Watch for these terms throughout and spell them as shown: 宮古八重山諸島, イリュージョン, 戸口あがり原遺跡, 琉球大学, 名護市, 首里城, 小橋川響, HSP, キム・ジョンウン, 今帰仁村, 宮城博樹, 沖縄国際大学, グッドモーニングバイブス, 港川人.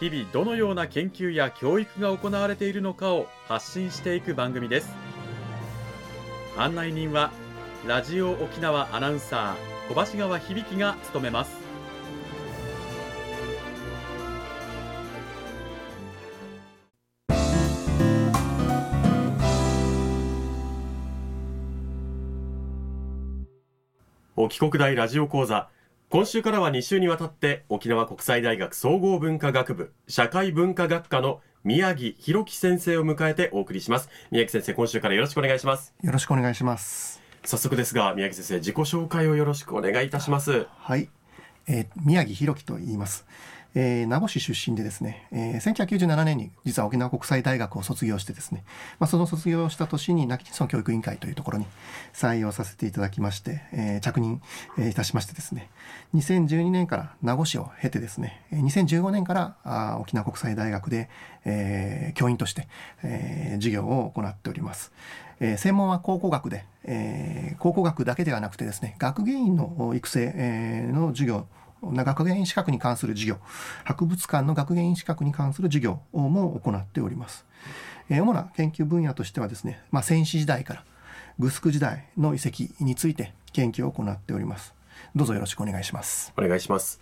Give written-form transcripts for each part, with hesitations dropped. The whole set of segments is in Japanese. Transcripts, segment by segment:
日々どのような研究や教育が行われているのかを発信していく番組です。案内人はラジオ沖縄アナウンサー小橋川響が務めます。沖国大ラジオ講座、今週からは2週にわたって沖縄国際大学総合文化学部社会文化学科の宮城博樹先生を迎えてお送りします。宮城先生、今週からよろしくお願いします。よろしくお願いします。早速ですが、宮城先生、自己紹介をよろしくお願いいたします。はい、宮城博樹と言います。名護市出身でですね、1997年に実は沖縄国際大学を卒業してですね、その卒業した年に今帰仁村教育委員会というところに採用させていただきまして、着任いたしましてですね、2012年から名護市を経てですね、2015年から沖縄国際大学で、教員として、授業を行っております。専門は考古学で、考古学だけではなくてですね、学芸員の育成の授業、学芸員資格に関する授業、博物館の学芸員資格に関する授業も行っております。主な研究分野としてはですね、先史時代からグスク時代の遺跡について研究を行っております。どうぞよろしくお願いします。お願いします。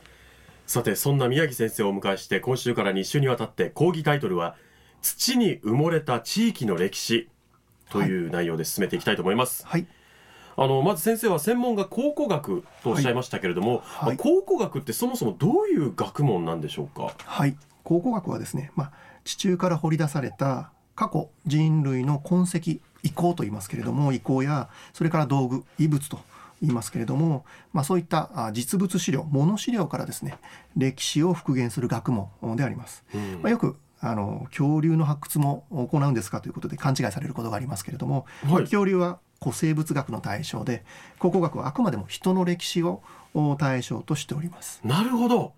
さて、そんな宮城先生をお迎えして、今週から2週にわたって講義タイトルは土に埋もれた地域の歴史という内容で進めていきたいと思います。はい。まず先生は専門が考古学とおっしゃいましたけれども、考古学ってそもそもどういう学問なんでしょうか。はい、考古学はですね、地中から掘り出された過去人類の痕跡、遺構と言いますけれども、遺構やそれから道具、遺物と言いますけれども、そういった実物資料、物資料からですね、歴史を復元する学問であります。よく恐竜の発掘も行うんですかということで勘違いされることがありますけれども、恐竜は古生物学の対象で、考古学はあくまでも人の歴史を対象としております。なるほど。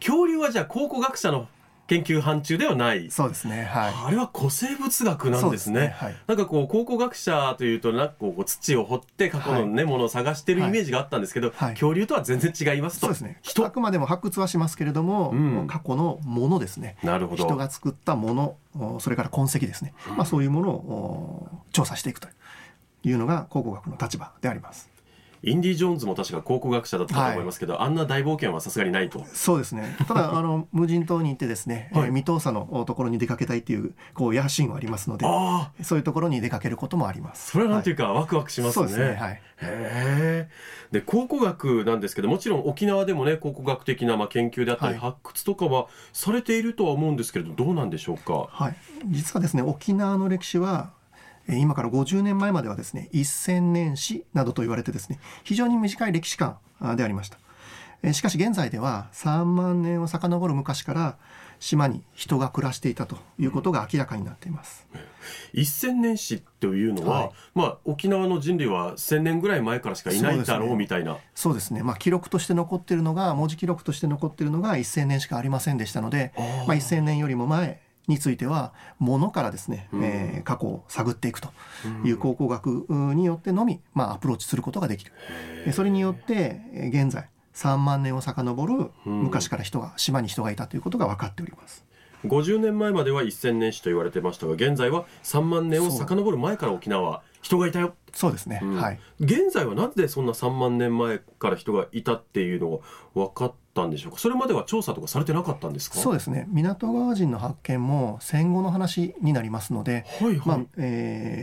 恐竜はじゃあ考古学者の研究範疇ではない。そうですね、はい、あれは古生物学なんですね。はい、なんかこう考古学者というと、なんかこう土を掘って過去の、ものを探してるイメージがあったんですけど、恐竜とは全然違いますと。そうですね、あくまでも発掘はしますけれども、過去のものですね。なるほど。人が作ったもの、それから痕跡ですね、そういうものを調査していくというのが考古学の立場であります。インディ・ジョーンズも確か考古学者だったと思いますけど、あんな大冒険はさすがにないと。そうですね。ただ無人島に行ってですね、未踏査のところに出かけたいという野心はありますので、そういうところに出かけることもあります。それはなんていうか、ワクワクしますね。そうですね、はい。で、考古学なんですけど、もちろん沖縄でもね、考古学的な研究であったり、発掘とかはされているとは思うんですけれど、どうなんでしょうか。実はですね、沖縄の歴史は今から50年前まではですね、1000年史などと言われてですね、非常に短い歴史観でありました。しかし現在では3万年を遡る昔から島に人が暮らしていたということが明らかになっています。1000年史というのは、沖縄の人類は1000年ぐらい前からしかいないだろうみたいな。そうですね、記録として残っているのが、文字記録として残っているのが1000年しかありませんでしたので、1000年よりも前については物からですね、過去を探っていくという考古学によってのみ、アプローチすることができる。それによって現在3万年を遡る昔から島に人がいたということが分かっております。50年前までは1000年史と言われてましたが、現在は3万年を遡る前から沖縄は人がいたよ。そうですね、はい。現在はなぜそんな3万年前から人がいたっていうのが分かったんでしょうか。それまでは調査とかされてなかったんですか。そうですね、港川人の発見も戦後の話になりますので、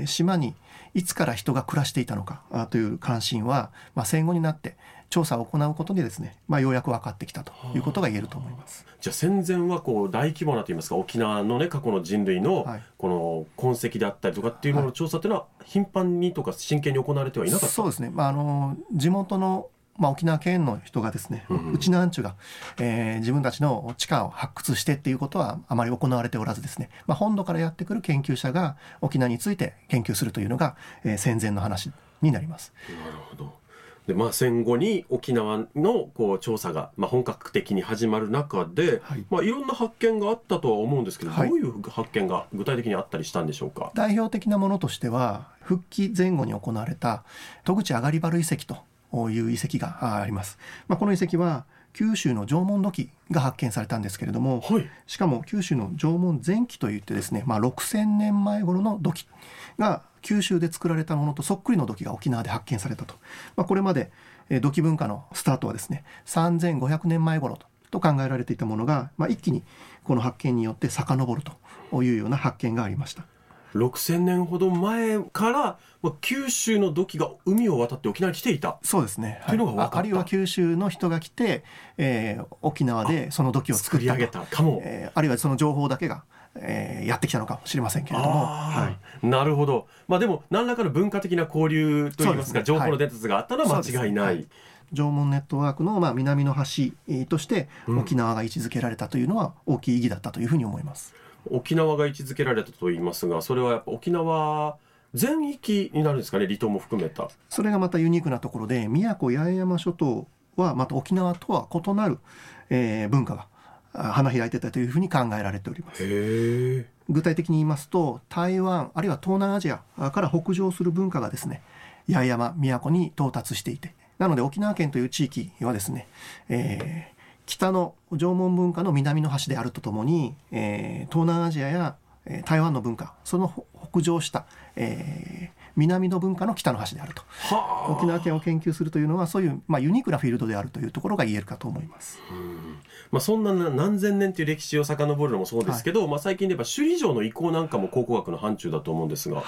島にいつから人が暮らしていたのかという関心は、戦後になって調査を行うことでですね、ようやく分かってきたということが言えると思います。じゃあ戦前は大規模なといいますか、沖縄の、過去の人類のこの痕跡であったりとかっていうものの調査というのは、頻繁にとか真剣に行われてはいなかった。そうですね、地元のまあ、沖縄県の人がですね、うちなんちゅが、自分たちの地下を発掘してっていうことはあまり行われておらずですね、まあ、本土からやってくる研究者が沖縄について研究するというのが、戦前の話になります。なるほど。で、まあ、戦後に沖縄のこう調査が、まあ、本格的に始まる中で、まあ、いろんな発見があったとは思うんですけど、どういう発見が具体的にあったりしたんでしょうか。代表的なものとしては、復帰前後に行われた戸口あがり原遺跡という遺跡があります。まあ、この遺跡は九州の縄文土器が発見されたんですけれども、しかも九州の縄文前期といってですね、まあ、6000年前頃の土器が九州で作られたものとそっくりの土器が沖縄で発見されたと、まあ、これまで土器文化のスタートはですね3500年前頃と考えられていたものが、まあ、一気にこの発見によって遡るというような発見がありました。6000年ほど前から、まあ、九州の土器が海を渡って沖縄に来ていた。そうですね。というのが分かった。あるいは九州の人が来て、沖縄でその土器を作り上げたかも、あるいはその情報だけが、やってきたのかもしれませんけれども、はい、なるほど。まあ、でも何らかの文化的な交流といいますか、情報の伝達があったのは間違いない、縄文ネットワークのまあ南の端として沖縄が位置づけられたというのは大きい意義だったというふうに思います。沖縄が位置づけられたと言いますが、それはやっぱ沖縄全域になるんですかね、離島も含めた。それがまたユニークなところで、宮古八重山諸島はまた沖縄とは異なる、文化が花開いてたというふうに考えられております。具体的に言いますと、台湾あるいは東南アジアから北上する文化がですね、八重山、宮古に到達していて、なので沖縄県という地域はですね、北の縄文文化の南の端であるとともに、東南アジアや台湾の文化、その北上した、南の文化の北の端であると。沖縄県を研究するというのはそういう、まあ、ユニークなフィールドであるというところが言えるかと思います。まあ、そんな何千年という歴史を遡るのもそうですけど、まあ、最近で言えば首里城の遺構なんかも考古学の範疇だと思うんですが、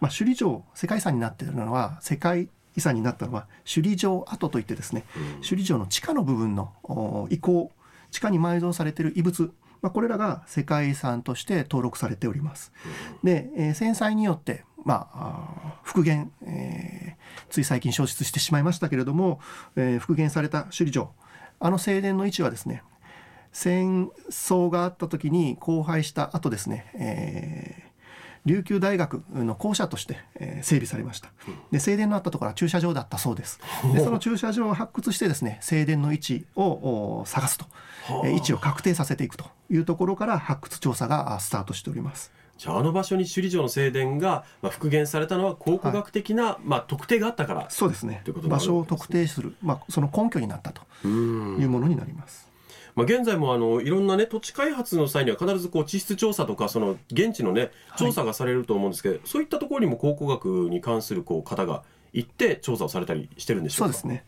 まあ、首里城世界遺産になっているのは、世界遺産になったのは首里城跡といってですね、首里城の地下の部分の遺構、地下に埋蔵されている遺物、まあ、これらが世界遺産として登録されております。で、戦災によって、まあ、復元、つい最近消失してしまいましたけれども、復元された首里城、あの正殿の位置はですね、戦争があった時に荒廃した後ですね、琉球大学の校舎として整備されました。で、正殿のあったところは駐車場だったそうです。で、その駐車場を発掘してですね、正殿の位置を探すと、位置を確定させていくというところから発掘調査がスタートしております。じゃあ、あの場所に首里城の正殿が復元されたのは考古学的な、特定があったから。そうですね。ということですね。場所を特定する、その根拠になったというものになります。まあ、現在もいろんな、土地開発の際には必ずこう地質調査とか、その現地の、調査がされると思うんですけど、そういったところにも考古学に関するこう方が行って調査をされたりしてるんでしょうか。そうですね。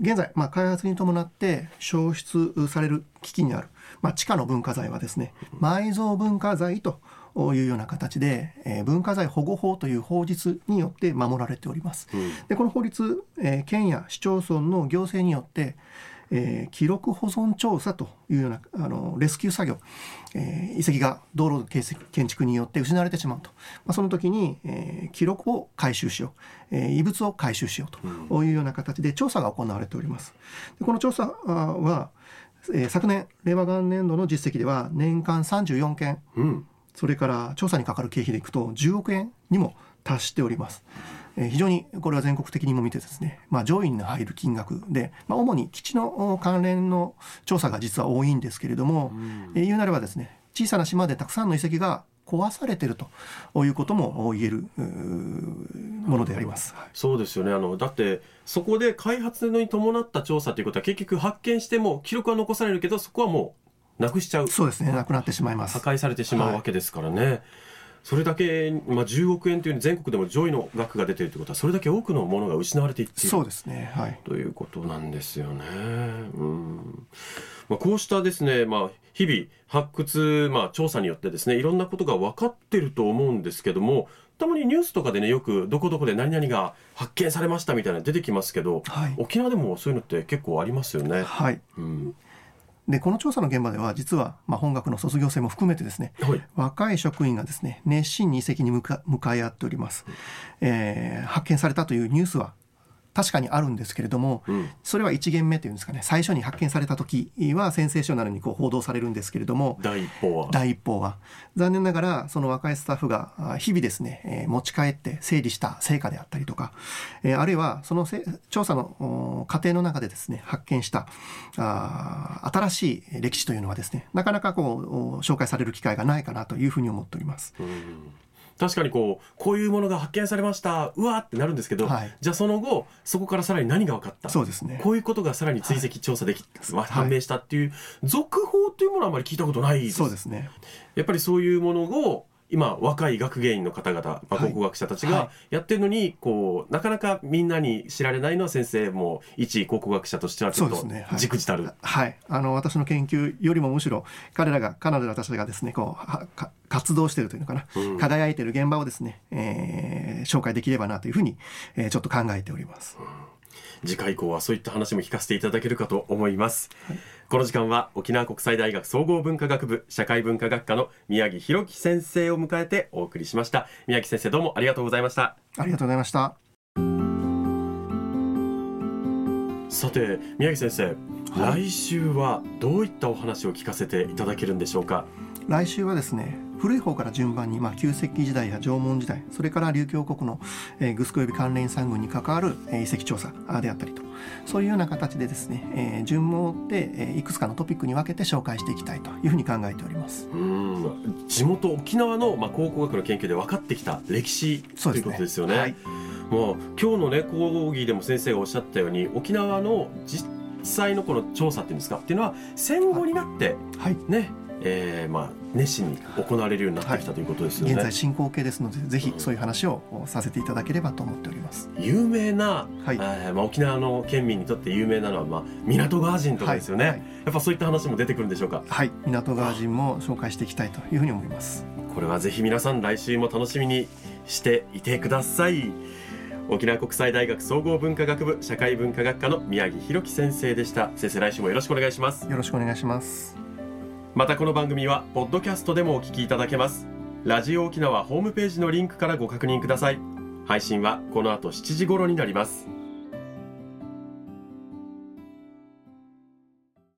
現在、開発に伴って消失される危機にある、地下の文化財はですね、埋蔵文化財というような形で、文化財保護法という法律によって守られております。で、この法律、県や市町村の行政によって、記録保存調査というようなレスキュー作業、遺跡が道路の建築によって失われてしまうと、その時に、記録を回収しよう、遺物を回収しようというような形で調査が行われております。で、この調査は、昨年令和元年度の実績では年間34件、それから調査にかかる経費でいくと10億円にも達しております。非常にこれは全国的にも見てですね、上位に入る金額で、主に基地の関連の調査が実は多いんですけれども、言うなればですね、小さな島でたくさんの遺跡が壊されているということも言えるものであります。そうですよね。だってそこで開発に伴った調査ということは、結局発見しても記録は残されるけど、そこはもうなくしちゃう。そうですね。なくなってしまいます。破壊されてしまうわけですからね。それだけ、10億円という全国でも上位の額が出ているということは、それだけ多くのものが失われていっている。そうですね、ということなんですよね。こうしたですね、日々発掘、調査によってですね、いろんなことが分かっていると思うんですけども、たまにニュースとかでね、よくどこどこで何々が発見されましたみたいなの出てきますけど、沖縄でもそういうのって結構ありますよね。で、この調査の現場では実は、本学の卒業生も含めてですね、若い職員がですね、熱心に遺跡に向かい合っております。発見されたというニュースは確かにあるんですけれども、それは1限目というんですかね、最初に発見された時はセンセーショナルにこう報道されるんですけれども、第一報は残念ながらその若いスタッフが日々ですね、持ち帰って整理した成果であったりとか、あるいはその調査の過程の中でですね発見した新しい歴史というのはですね、なかなかこう紹介される機会がないかなというふうに思っております。確かにこういうものが発見されました、うわってなるんですけど、はい、じゃあその後そこからさらに何が分かった、そうですね、こういうことがさらに追跡調査でき、はい、判明したっていう続報というものはあまり聞いたことないです。そうですね、やっぱりそういうものを今若い学芸員の方々、考古学者たちがやってるのに、はい、なかなかみんなに知られないのは先生も一考古学者としてはちょっとじくじたる、はい、私の研究よりもむしろ彼らたちがですね活動しているというのかな、輝いている現場をですね、紹介できればなというふうに、ちょっと考えております。次回以降はそういった話も聞かせていただけるかと思います、はい、この時間は沖縄国際大学総合文化学部社会文化学科の宮城弘樹先生を迎えてお送りしました。宮城先生、どうもありがとうございました。ありがとうございました。さて宮城先生、はい、来週はどういったお話を聞かせていただけるんでしょうか。来週はですね、古い方から順番に、旧石器時代や縄文時代、それから琉球王国のグスク及び関連産群に関わる遺跡調査であったりと、そういうような形でですね、順を追っていくつかのトピックに分けて紹介していきたいというふうに考えております。地元沖縄の考古学の研究で分かってきた歴史ということですよね。はい、もう今日の、講義でも先生がおっしゃったように、沖縄の実際のこの調査っていうんですかっていうのは戦後になって、はい、ね、熱心に行われるようになってきたということですよね。現在進行形ですので、ぜひそういう話をさせていただければと思っております。有名な、はい、沖縄の県民にとって有名なのは、港川人とかですよね、はいはい、やっぱそういった話も出てくるんでしょうか。はい、港川人も紹介していきたいというふうに思います。これはぜひ皆さん来週も楽しみにしていてください。沖縄国際大学総合文化学部社会文化学科の宮城弘樹先生でした。先生、来週もよろしくお願いします。よろしくお願いします。またこの番組はポッドキャストでもお聞きいただけます。ラジオ沖縄ホームページのリンクからご確認ください。配信はこの後7時頃になります。